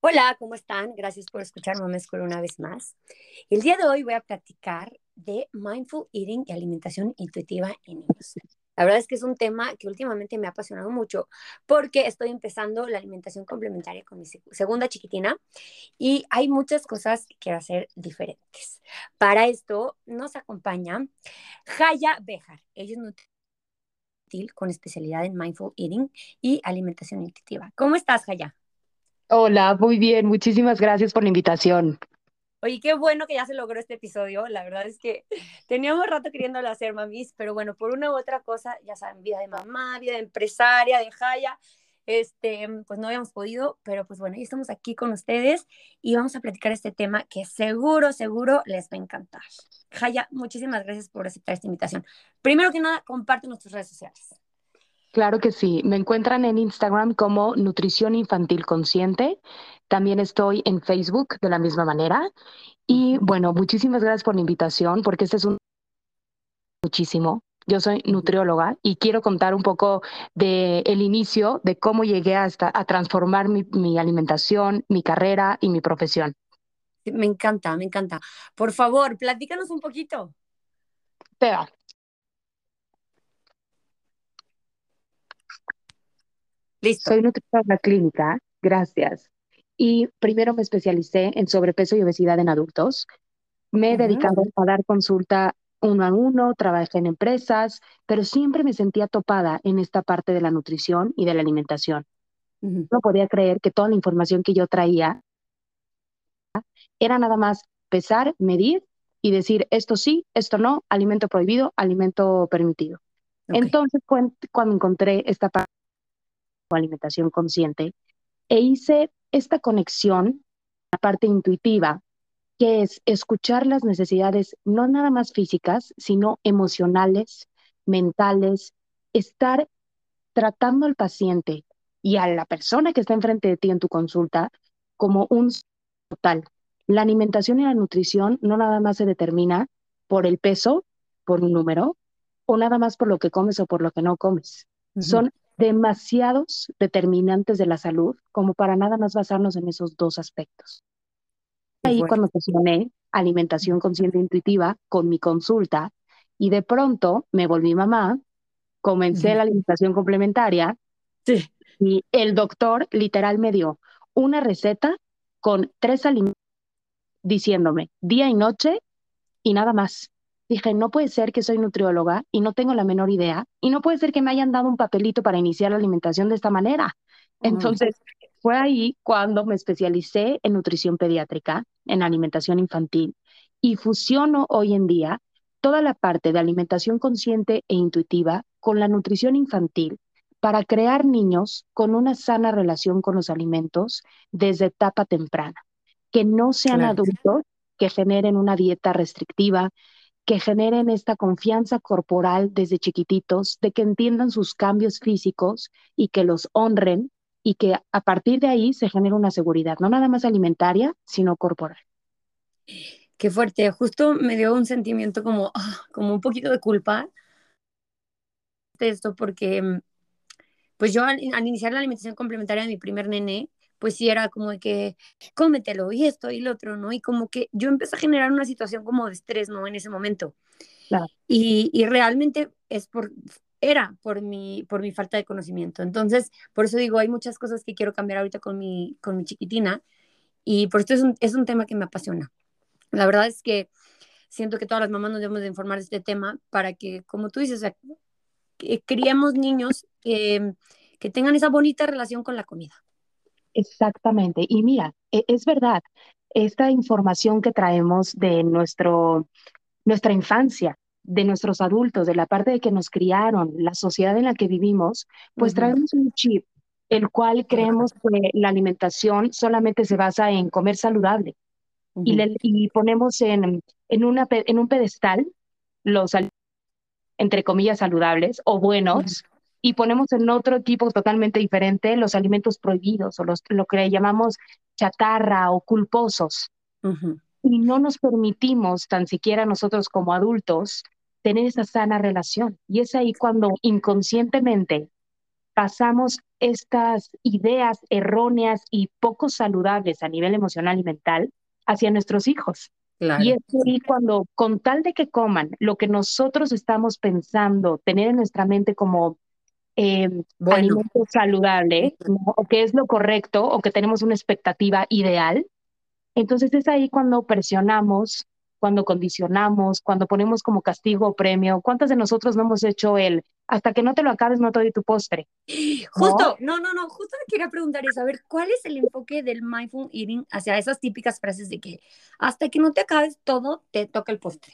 Hola, ¿cómo están? Gracias por escucharme una vez más. El día de hoy voy a platicar de mindful eating y alimentación intuitiva en niños. La verdad es que es un tema que últimamente me ha apasionado mucho porque estoy empezando la alimentación complementaria con mi segunda chiquitina y hay muchas cosas que quiero hacer diferentes. Para esto nos acompaña Jaya Bejar. Ella es nutricionista infantil con especialidad en mindful eating y alimentación intuitiva. ¿Cómo estás, Jaya? Hola, muy bien. Muchísimas gracias por la invitación. Oye, qué bueno que ya se logró este episodio. La verdad es que teníamos rato queriéndolo hacer, mamis, pero bueno, por una u otra cosa, ya saben, vida de mamá, vida de empresaria, de Jaya, pues no habíamos podido, pero pues bueno, ya estamos aquí con ustedes y vamos a platicar este tema que seguro les va a encantar. Jaya, muchísimas gracias por aceptar esta invitación. Primero que nada, comparte nuestras redes sociales. Claro que sí. Me encuentran en Instagram como Nutrición Infantil Consciente. También estoy en Facebook de la misma manera. Y bueno, muchísimas gracias por la invitación, porque este es un... muchísimo. Yo soy nutrióloga y quiero contar un poco del inicio, de cómo llegué hasta a transformar mi alimentación, mi carrera y mi profesión. Me encanta, me encanta. Por favor, platícanos un poquito. Pega. Listo. Soy nutrióloga clínica, gracias. Y primero me especialicé en sobrepeso y obesidad en adultos. Me he dedicado a dar consulta uno a uno, trabajé en empresas, pero siempre me sentía topada en esta parte de la nutrición y de la alimentación. No podía creer que toda la información que yo traía era nada más pesar, medir y decir esto sí, esto no, alimento prohibido, alimento permitido. Okay. Entonces, cuando encontré esta parte o alimentación consciente, e hice esta conexión, la parte intuitiva, que es escuchar las necesidades, no nada más físicas, sino emocionales, mentales, estar tratando al paciente y a la persona que está enfrente de ti en tu consulta como un total. La alimentación y la nutrición no nada más se determina por el peso, por un número, o nada más por lo que comes o por lo que no comes. Son demasiados determinantes de la salud como para nada más basarnos en esos dos aspectos. Ahí cuando fusioné alimentación consciente e intuitiva con mi consulta y de pronto me volví mamá, comencé la alimentación complementaria y el doctor literal me dio una receta con 3 alimentos diciéndome día y noche y nada más. Dije, no puede ser que soy nutrióloga y no tengo la menor idea, y no puede ser que me hayan dado un papelito para iniciar la alimentación de esta manera. Entonces, fue ahí cuando me especialicé en nutrición pediátrica, en alimentación infantil, y fusiono hoy en día toda la parte de alimentación consciente e intuitiva con la nutrición infantil para crear niños con una sana relación con los alimentos desde etapa temprana, que no sean adultos, que generen una dieta restrictiva, que generen esta confianza corporal desde chiquititos, de que entiendan sus cambios físicos y que los honren y que a partir de ahí se genere una seguridad, no nada más alimentaria, sino corporal. Qué fuerte, justo me dio un sentimiento como un poquito de culpa de esto porque pues yo al iniciar la alimentación complementaria de mi primer nene, pues sí era como de que cómetelo y esto y lo otro, ¿no? Y como que yo empecé a generar una situación como de estrés, ¿no? En ese momento. Claro. Y realmente era por mi falta de conocimiento. Entonces, por eso digo, hay muchas cosas que quiero cambiar ahorita con mi chiquitina y por esto es un tema que me apasiona. La verdad es que siento que todas las mamás nos debemos de informar de este tema para que, como tú dices, o sea, que criemos niños que tengan esa bonita relación con la comida. Exactamente. Y mira, es verdad, esta información que traemos de nuestra infancia, de nuestros adultos, de la parte de que nos criaron, la sociedad en la que vivimos, pues traemos un chip, el cual creemos que la alimentación solamente se basa en comer saludable. Y ponemos en un pedestal los alimentos, entre comillas, saludables o buenos, y ponemos en otro tipo totalmente diferente los alimentos prohibidos o lo que llamamos chatarra o culposos. Y no nos permitimos, tan siquiera nosotros como adultos, tener esa sana relación. Y es ahí cuando inconscientemente pasamos estas ideas erróneas y poco saludables a nivel emocional y mental hacia nuestros hijos. Claro. Y es ahí cuando, con tal de que coman lo que nosotros estamos pensando, tener en nuestra mente como alimento saludable, ¿no? O que es lo correcto, o que tenemos una expectativa ideal, entonces es ahí cuando presionamos, cuando condicionamos, cuando ponemos como castigo o premio. ¿Cuántas de nosotros no hemos hecho el hasta que no te lo acabes no te doy tu postre? Justo, justo me quería preguntar eso. A ver, ¿cuál es el enfoque del mindful eating hacia esas típicas frases de que hasta que no te acabes todo te toca el postre?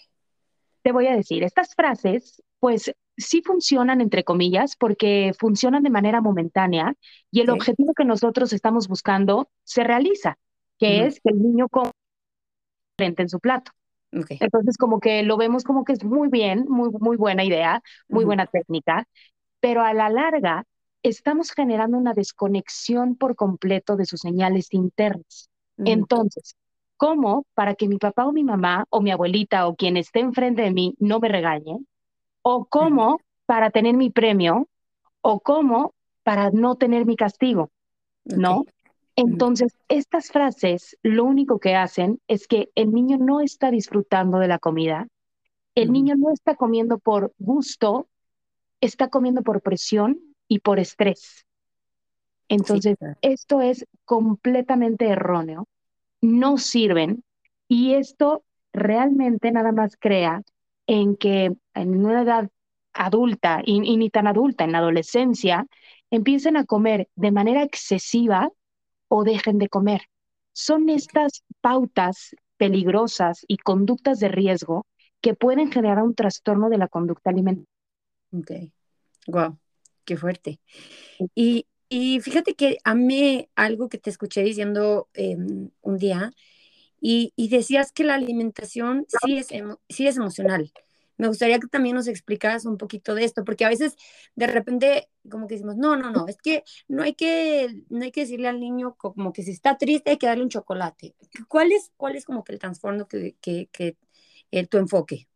Te voy a decir, estas frases pues sí funcionan entre comillas porque funcionan de manera momentánea y el objetivo que nosotros estamos buscando se realiza, que es que el niño coma en su plato. Entonces como que lo vemos como que es muy bien, muy buena idea, muy buena técnica, pero a la larga estamos generando una desconexión por completo de sus señales internas. Entonces, ¿cómo para que mi papá o mi mamá o mi abuelita o quien esté enfrente de mí no me regañe? ¿O cómo para tener mi premio? ¿O cómo para no tener mi castigo? ¿No? Entonces, estas frases lo único que hacen es que el niño no está disfrutando de la comida, el niño no está comiendo por gusto, está comiendo por presión y por estrés. Entonces, esto es completamente erróneo, no sirven, y esto realmente nada más crea en que en una edad adulta, y ni tan adulta, en la adolescencia, empiecen a comer de manera excesiva, o dejen de comer. Son estas pautas peligrosas y conductas de riesgo que pueden generar un trastorno de la conducta alimentaria. Wow, qué fuerte. Y fíjate que amé algo que te escuché diciendo un día y decías que la alimentación sí es emocional. Me gustaría que también nos explicaras un poquito de esto, porque a veces de repente como que decimos, no, es que no hay que decirle al niño como que si está triste hay que darle un chocolate. ¿Cuál es como que el trastorno que tu enfoque?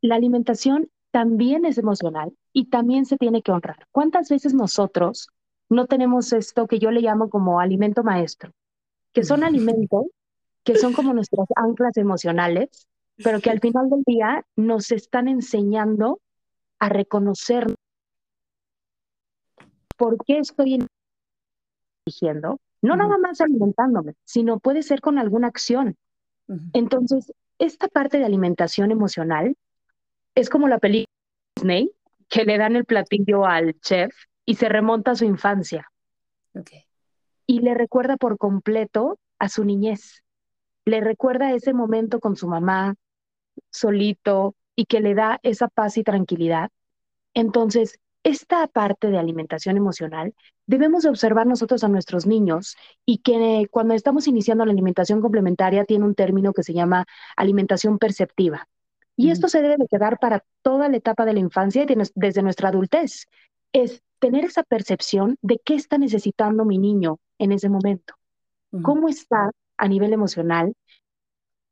La alimentación también es emocional y también se tiene que honrar. ¿Cuántas veces nosotros no tenemos esto que yo le llamo como alimento maestro? Que son alimentos que son como nuestras anclas emocionales, pero que al final del día nos están enseñando a reconocer por qué estoy eligiendo, no nada más alimentándome, sino puede ser con alguna acción. Entonces, esta parte de alimentación emocional es como la película de Disney, que le dan el platillo al chef y se remonta a su infancia. Y le recuerda por completo a su niñez. Le recuerda ese momento con su mamá, solito, y que le da esa paz y tranquilidad. Entonces, esta parte de alimentación emocional, debemos de observar nosotros a nuestros niños y que cuando estamos iniciando la alimentación complementaria tiene un término que se llama alimentación perceptiva. Y esto se debe de quedar para toda la etapa de la infancia y desde nuestra adultez. Es tener esa percepción de qué está necesitando mi niño en ese momento. ¿Cómo está a nivel emocional,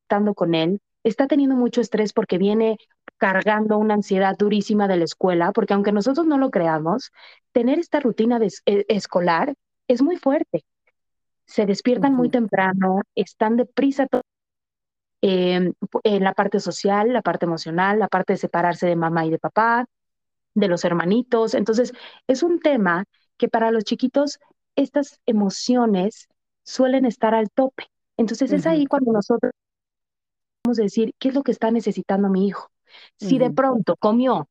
estando con él? Está teniendo mucho estrés porque viene cargando una ansiedad durísima de la escuela, porque aunque nosotros no lo creamos, tener esta rutina escolar es muy fuerte. Se despiertan muy temprano, están deprisa en la parte social, la parte emocional, la parte de separarse de mamá y de papá, de los hermanitos. Entonces, es un tema que para los chiquitos estas emociones suelen estar al tope. Entonces es ahí cuando nosotros vamos a decir, ¿qué es lo que está necesitando mi hijo? Si de pronto comió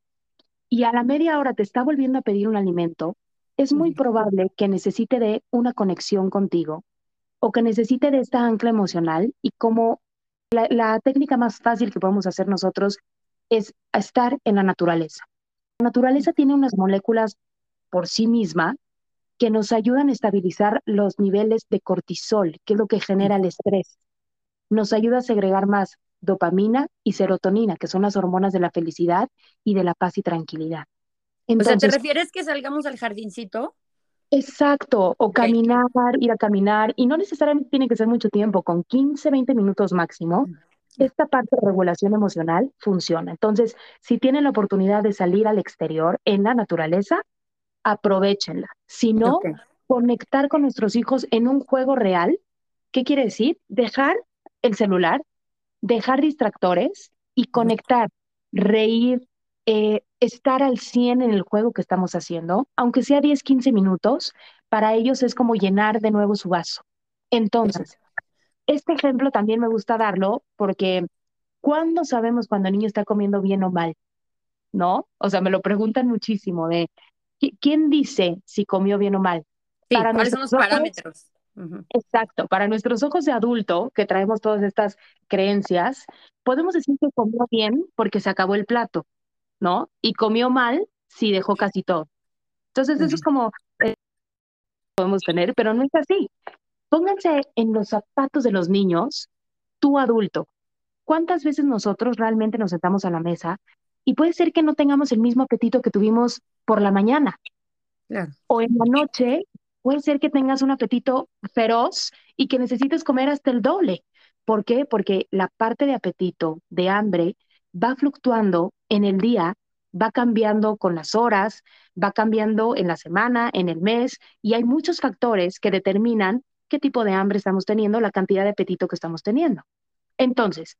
y a la media hora te está volviendo a pedir un alimento, es muy probable que necesite de una conexión contigo o que necesite de esta ancla emocional. Y como la técnica más fácil que podemos hacer nosotros es estar en la naturaleza. La naturaleza tiene unas moléculas por sí misma que nos ayudan a estabilizar los niveles de cortisol, que es lo que genera el estrés. Nos ayuda a segregar más dopamina y serotonina, que son las hormonas de la felicidad y de la paz y tranquilidad. Entonces, ¿te refieres que salgamos al jardincito? Exacto, o caminar, ir a caminar, y no necesariamente tiene que ser mucho tiempo, con 15, 20 minutos máximo, esta parte de regulación emocional funciona. Entonces, si tienen la oportunidad de salir al exterior, en la naturaleza, aprovéchenla. Si no, conectar con nuestros hijos en un juego real. ¿Qué quiere decir? Dejar el celular, dejar distractores y conectar, reír, estar al 100 en el juego que estamos haciendo, aunque sea 10, 15 minutos, para ellos es como llenar de nuevo su vaso. Entonces, este ejemplo también me gusta darlo porque ¿cuándo sabemos cuando el niño está comiendo bien o mal? ¿No? O sea, me lo preguntan muchísimo de ¿quién dice si comió bien o mal? Sí, ¿cuáles son los parámetros? Exacto, para nuestros ojos de adulto, que traemos todas estas creencias, podemos decir que comió bien porque se acabó el plato, ¿no? Y comió mal si dejó casi todo. Entonces eso es como podemos tener, pero no es así. Pónganse en los zapatos de los niños, tú adulto. ¿Cuántas veces nosotros realmente nos sentamos a la mesa y puede ser que no tengamos el mismo apetito que tuvimos por la mañana? Claro. O en la noche puede ser que tengas un apetito feroz y que necesites comer hasta el doble. ¿Por qué? Porque la parte de apetito, de hambre, va fluctuando en el día, va cambiando con las horas, va cambiando en la semana, en el mes, y hay muchos factores que determinan qué tipo de hambre estamos teniendo, la cantidad de apetito que estamos teniendo. Entonces,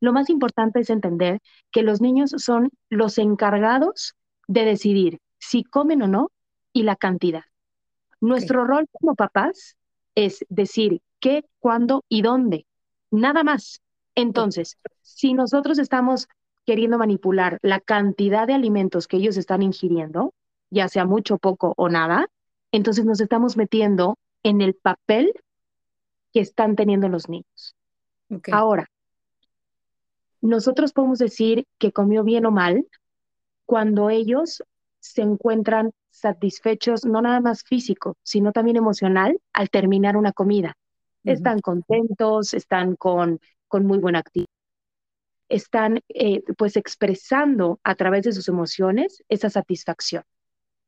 lo más importante es entender que los niños son los encargados de decidir si comen o no y la cantidad. Nuestro rol como papás es decir qué, cuándo y dónde, nada más. Entonces, si nosotros estamos queriendo manipular la cantidad de alimentos que ellos están ingiriendo, ya sea mucho, poco o nada, entonces nos estamos metiendo en el papel que están teniendo los niños. Ahora, nosotros podemos decir que comió bien o mal cuando ellos se encuentran satisfechos, no nada más físico, sino también emocional, al terminar una comida. Están contentos, están con muy buena actividad, están pues expresando a través de sus emociones esa satisfacción.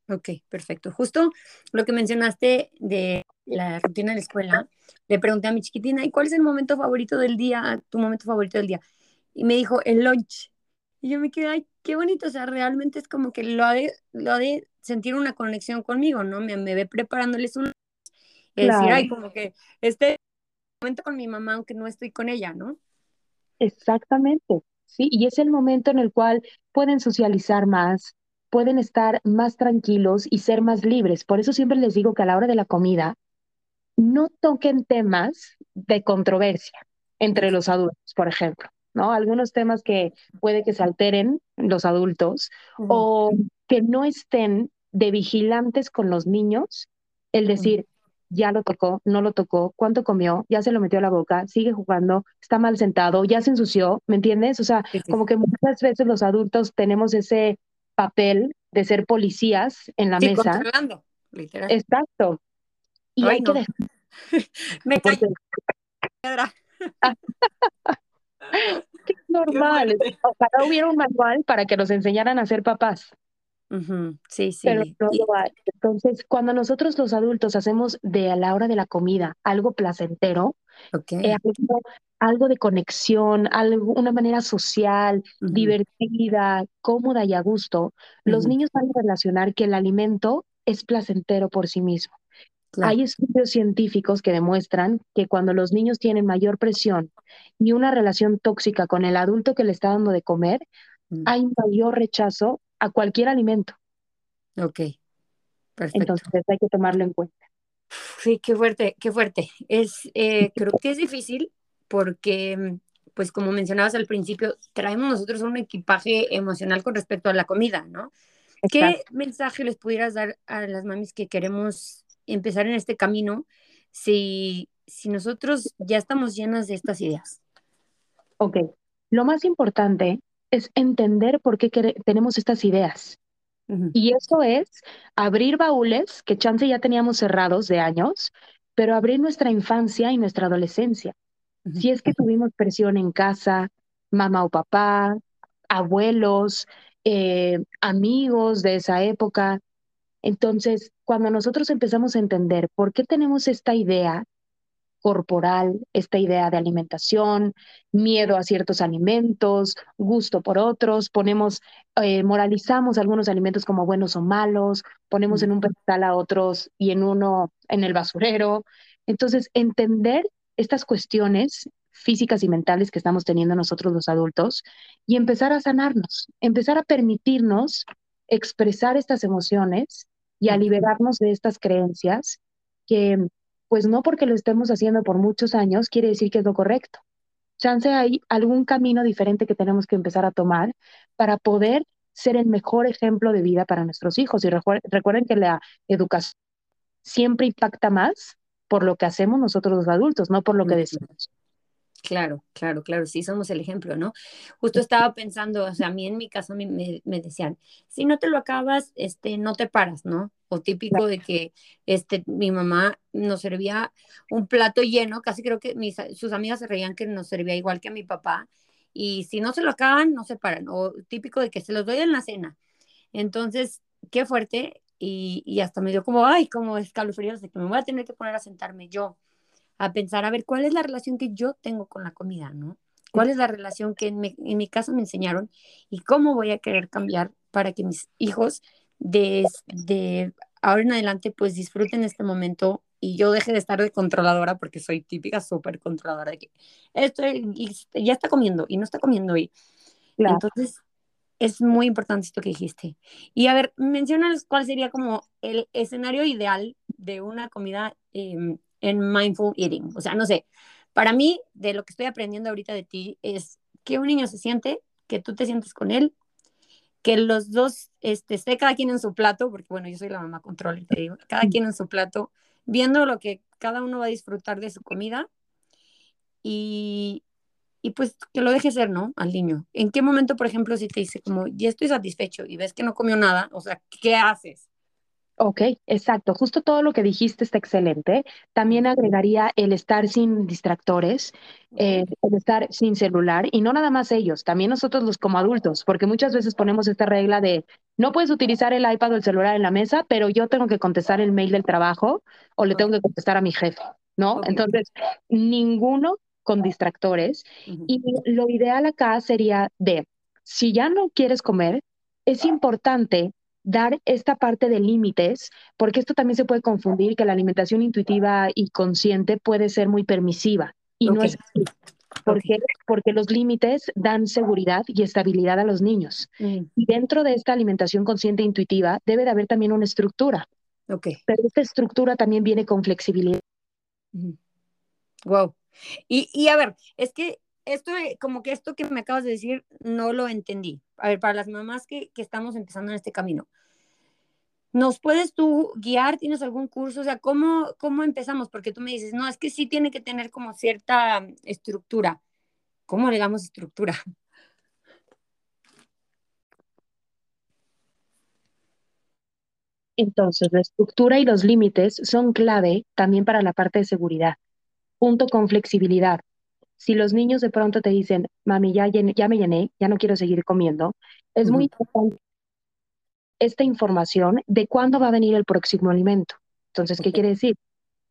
Ok, perfecto. Justo lo que mencionaste de la rutina de la escuela, le pregunté a mi chiquitina, ¿y cuál es el momento favorito del día, tu momento favorito del día? Y me dijo, el lunch. Y yo me quedé, ay, qué bonito, o sea, realmente es como que lo ha de sentir una conexión conmigo, ¿no? Me ve preparándoles un... Claro. Decir, ay, como que este momento con mi mamá, aunque no estoy con ella, ¿no? Exactamente, sí, y es el momento en el cual pueden socializar más, pueden estar más tranquilos y ser más libres. Por eso siempre les digo que a la hora de la comida no toquen temas de controversia entre los adultos, por ejemplo, ¿no? Algunos temas que puede que se alteren los adultos o que no estén de vigilantes con los niños, el decir, ya lo tocó, no lo tocó, cuánto comió, ya se lo metió a la boca, sigue jugando, está mal sentado, ya se ensució, ¿me entiendes? O sea, como que muchas veces los adultos tenemos ese papel de ser policías en la mesa. Controlando, literal. Exacto. Y hay que dejar... Me cayó piedra. Qué normal. Ojalá hubiera un manual para que nos enseñaran a ser papás. Sí, sí. Pero no lo hay. Entonces, cuando nosotros los adultos hacemos de a la hora de la comida algo placentero, algo de conexión, una manera social, divertida, cómoda y a gusto, los niños van a relacionar que el alimento es placentero por sí mismo. Claro. Hay estudios científicos que demuestran que cuando los niños tienen mayor presión y una relación tóxica con el adulto que le está dando de comer, hay mayor rechazo a cualquier alimento. Ok, perfecto. Entonces hay que tomarlo en cuenta. Sí, qué fuerte, qué fuerte. Creo que es difícil porque, pues como mencionabas al principio, traemos nosotros un equipaje emocional con respecto a la comida, ¿no? Exacto. ¿Qué mensaje les pudieras dar a las mamis que queremos empezar en este camino si nosotros ya estamos llenas de estas ideas? Ok, lo más importante es entender por qué tenemos estas ideas. Y eso es abrir baúles, que chance ya teníamos cerrados de años, pero abrir nuestra infancia y nuestra adolescencia. Si es que tuvimos presión en casa, mamá o papá, abuelos, amigos de esa época. Entonces, cuando nosotros empezamos a entender por qué tenemos esta idea, corporal, esta idea de alimentación, miedo a ciertos alimentos, gusto por otros, ponemos, moralizamos algunos alimentos como buenos o malos, ponemos en un pedestal a otros y en uno en el basurero. Entonces, entender estas cuestiones físicas y mentales que estamos teniendo nosotros los adultos y empezar a sanarnos, empezar a permitirnos expresar estas emociones y a liberarnos de estas creencias que, pues no porque lo estemos haciendo por muchos años, quiere decir que es lo correcto. Chance hay algún camino diferente que tenemos que empezar a tomar para poder ser el mejor ejemplo de vida para nuestros hijos. Y recuerden que la educación siempre impacta más por lo que hacemos nosotros los adultos, no por lo que decimos. Claro, claro, claro, sí somos el ejemplo, ¿no? Justo estaba pensando, o sea, a mí en mi caso me decían, si no te lo acabas, no te paras, ¿no? O típico claro. De que mi mamá nos servía un plato lleno, casi creo que sus amigas se reían que nos servía igual que a mi papá, y si no se lo acaban, no se paran, o típico de que se los doy en la cena. Entonces, qué fuerte, y hasta me dio como, ay, como escalofríos de que me voy a tener que poner a sentarme yo, a pensar, a ver, ¿cuál es la relación que yo tengo con la comida, no? ¿Cuál es la relación que en mi casa me enseñaron? ¿Y cómo voy a querer cambiar para que mis hijos de ahora en adelante pues disfruten este momento y yo deje de estar de controladora, porque soy típica súper controladora de que ya está comiendo y no está comiendo y claro. Entonces es muy importante esto que dijiste. Y a ver, menciónanos cuál sería como el escenario ideal de una comida en mindful eating. O sea, no sé, para mí, de lo que estoy aprendiendo ahorita de ti, es que un niño se siente, que tú te sientes con él, que los dos esté cada quien en su plato, porque bueno, yo soy la mamá control, te digo, cada quien en su plato, viendo lo que cada uno va a disfrutar de su comida, y pues que lo deje ser, ¿no? Al niño. ¿En qué momento, por ejemplo, si te dice como, ya estoy satisfecho, y ves que no comió nada, o sea, ¿qué haces? Ok, exacto. Justo todo lo que dijiste está excelente. También agregaría el estar sin distractores, el estar sin celular, y no nada más ellos, también nosotros los como adultos, porque muchas veces ponemos esta regla de no puedes utilizar el iPad o el celular en la mesa, pero yo tengo que contestar el mail del trabajo o le tengo que contestar a mi jefe, ¿no? Okay. Entonces, ninguno con distractores. Y lo ideal acá sería si ya no quieres comer, es importante dar esta parte de límites, porque esto también se puede confundir, que la alimentación intuitiva y consciente puede ser muy permisiva, y no es así. Porque los límites dan seguridad y estabilidad a los niños. Y dentro de esta alimentación consciente e intuitiva debe de haber también una estructura. Pero esta estructura también viene con flexibilidad. Wow. Y a ver, es que esto que me acabas de decir no lo entendí. A ver, para las mamás que estamos empezando en este camino, ¿nos puedes tú guiar? ¿Tienes algún curso? O sea, ¿cómo empezamos? Porque tú me dices, no, es que sí tiene que tener como cierta estructura. ¿Cómo le damos estructura? Entonces, la estructura y los límites son clave también para la parte de seguridad, junto con flexibilidad. Si los niños de pronto te dicen, mami, ya me llené, ya no quiero seguir comiendo, es muy importante esta información de cuándo va a venir el próximo alimento. Entonces, ¿qué quiere decir?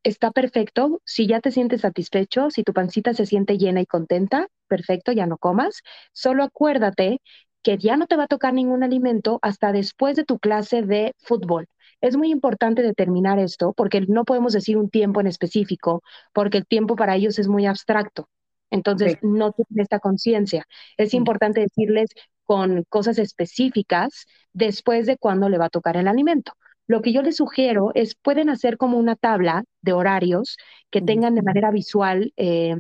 Está perfecto, si ya te sientes satisfecho, si tu pancita se siente llena y contenta, perfecto, ya no comas. Solo acuérdate que ya no te va a tocar ningún alimento hasta después de tu clase de fútbol. Es muy importante determinar esto, porque no podemos decir un tiempo en específico, porque el tiempo para ellos es muy abstracto. Entonces, no tienen esta conciencia. Es importante decirles con cosas específicas después de cuándo le va a tocar el alimento. Lo que yo les sugiero es, pueden hacer como una tabla de horarios que tengan de manera visual,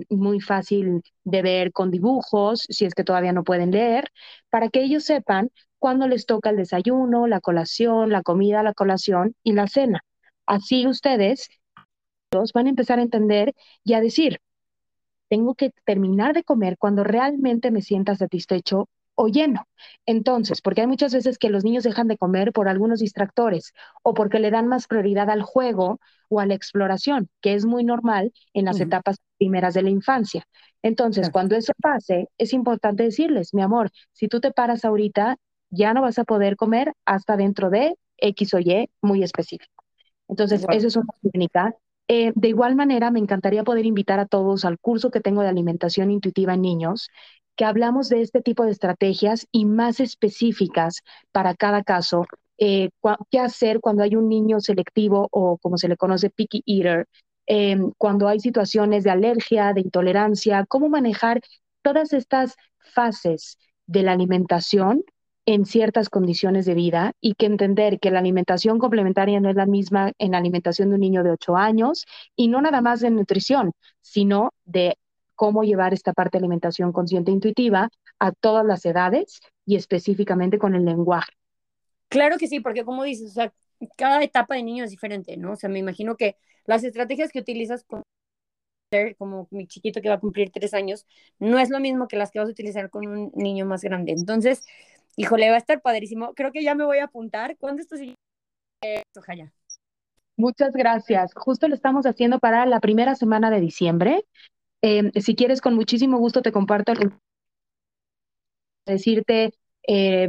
muy fácil de ver con dibujos, si es que todavía no pueden leer, para que ellos sepan cuándo les toca el desayuno, la colación, la comida, la colación y la cena. Así ustedes van a empezar a entender y a decir, tengo que terminar de comer cuando realmente me sienta satisfecho o lleno. Entonces, porque hay muchas veces que los niños dejan de comer por algunos distractores o porque le dan más prioridad al juego o a la exploración, que es muy normal en las etapas primeras de la infancia. Entonces, cuando eso pase, es importante decirles, mi amor, si tú te paras ahorita, ya no vas a poder comer hasta dentro de X o Y muy específico. Entonces, eso es una técnica De igual manera, me encantaría poder invitar a todos al curso que tengo de alimentación intuitiva en niños, que hablamos de este tipo de estrategias y más específicas para cada caso. Qué hacer cuando hay un niño selectivo o como se le conoce, picky eater, cuando hay situaciones de alergia, de intolerancia, cómo manejar todas estas fases de la alimentación en ciertas condiciones de vida, y que entender que la alimentación complementaria no es la misma en la alimentación de un niño de 8 años, y no nada más de nutrición, sino de cómo llevar esta parte de alimentación consciente e intuitiva a todas las edades y específicamente con el lenguaje. Claro que sí, porque como dices, o sea, cada etapa de niño es diferente, ¿no? O sea, me imagino que las estrategias que utilizas con, como mi chiquito que va a cumplir 3 años, no es lo mismo que las que vas a utilizar con un niño más grande. Entonces, híjole, va a estar padrísimo. Creo que ya me voy a apuntar. ¿Cuándo es tu siguiente? Ojalá. Muchas gracias. Justo lo estamos haciendo para la primera semana de diciembre. Si quieres, con muchísimo gusto te comparto el... decirte...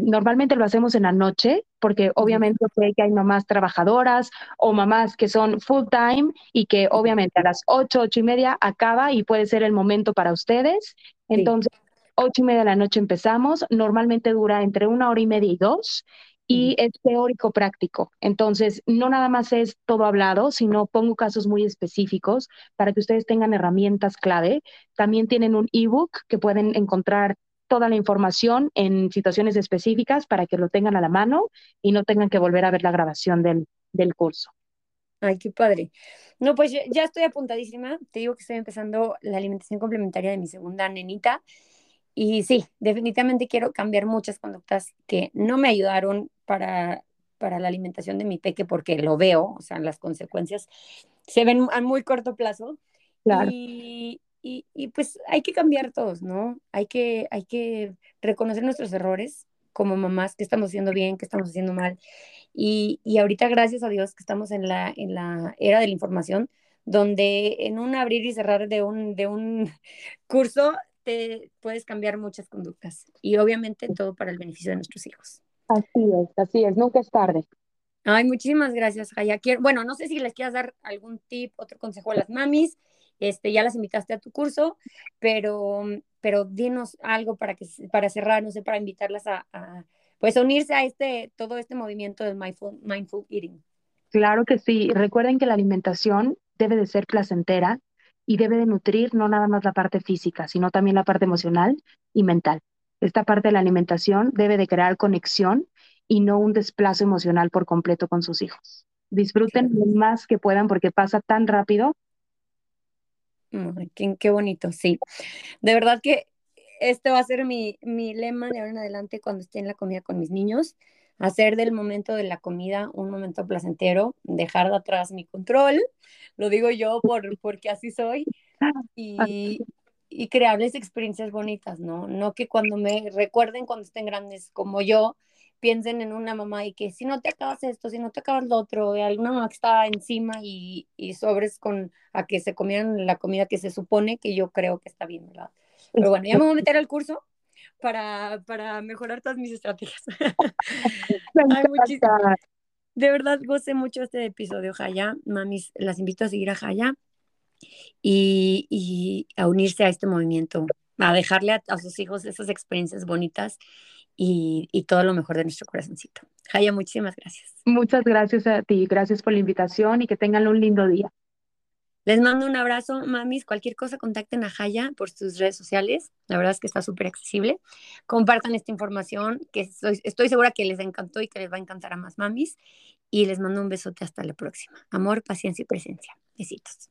normalmente lo hacemos en la noche, porque obviamente sé que hay mamás trabajadoras o mamás que son full time y que obviamente a las 8, 8:30 acaba y puede ser el momento para ustedes. Entonces, sí. 8:30 de la noche empezamos, normalmente dura entre 1h30 y 2h, y es teórico práctico. Entonces, no nada más es todo hablado, sino pongo casos muy específicos para que ustedes tengan herramientas clave. También tienen un ebook que pueden encontrar toda la información en situaciones específicas para que lo tengan a la mano y no tengan que volver a ver la grabación del curso. Ay, qué padre. No, pues ya estoy apuntadísima. Te digo que estoy empezando la alimentación complementaria de mi segunda nenita. Y sí, definitivamente quiero cambiar muchas conductas que no me ayudaron para la alimentación de mi peque, porque lo veo, o sea, las consecuencias se ven a muy corto plazo. Claro. Y pues hay que cambiar todos, ¿no? Hay que reconocer nuestros errores como mamás, qué estamos haciendo bien, qué estamos haciendo mal. Y ahorita, gracias a Dios, que estamos en la era de la información, donde en un abrir y cerrar de un curso te puedes cambiar muchas conductas. Y obviamente todo para el beneficio de nuestros hijos. Así es, nunca es tarde. Ay, muchísimas gracias, Jaya. Bueno, no sé si les quieras dar algún tip, otro consejo a las mamis. Ya las invitaste a tu curso, pero dinos algo para cerrar, no sé, para invitarlas a unirse a todo este movimiento del mindful eating. Claro que sí. Recuerden que la alimentación debe de ser placentera y debe de nutrir no nada más la parte física, sino también la parte emocional y mental. Esta parte de la alimentación debe de crear conexión y no un desplazo emocional por completo con sus hijos. Disfruten lo más que puedan porque pasa tan rápido. Qué bonito, sí. De verdad que este va a ser mi lema de ahora en adelante cuando esté en la comida con mis niños. Hacer del momento de la comida un momento placentero, dejar de atrás mi control, lo digo yo porque así soy, y crearles experiencias bonitas, ¿no? No que cuando me recuerden cuando estén grandes como yo, piensen en una mamá y que si no te acabas esto, si no te acabas lo otro, y alguna mamá que está encima y sobres con a que se comieran la comida que se supone que yo creo que está bien, ¿verdad? Pero bueno, ya me voy a meter al curso para mejorar todas mis estrategias. Ay, de verdad, gocé mucho este episodio, Jaya. Mamis, las invito a seguir a Jaya y a unirse a este movimiento, a dejarle a sus hijos esas experiencias bonitas y todo lo mejor de nuestro corazoncito. Jaya, muchísimas gracias. Muchas gracias a ti, gracias por la invitación y que tengan un lindo día. Les mando un abrazo, mamis. Cualquier cosa, contacten a Jaya por sus redes sociales. La verdad es que está súper accesible. Compartan esta información, que estoy segura que les encantó y que les va a encantar a más mamis. Y les mando un besote hasta la próxima. Amor, paciencia y presencia. Besitos.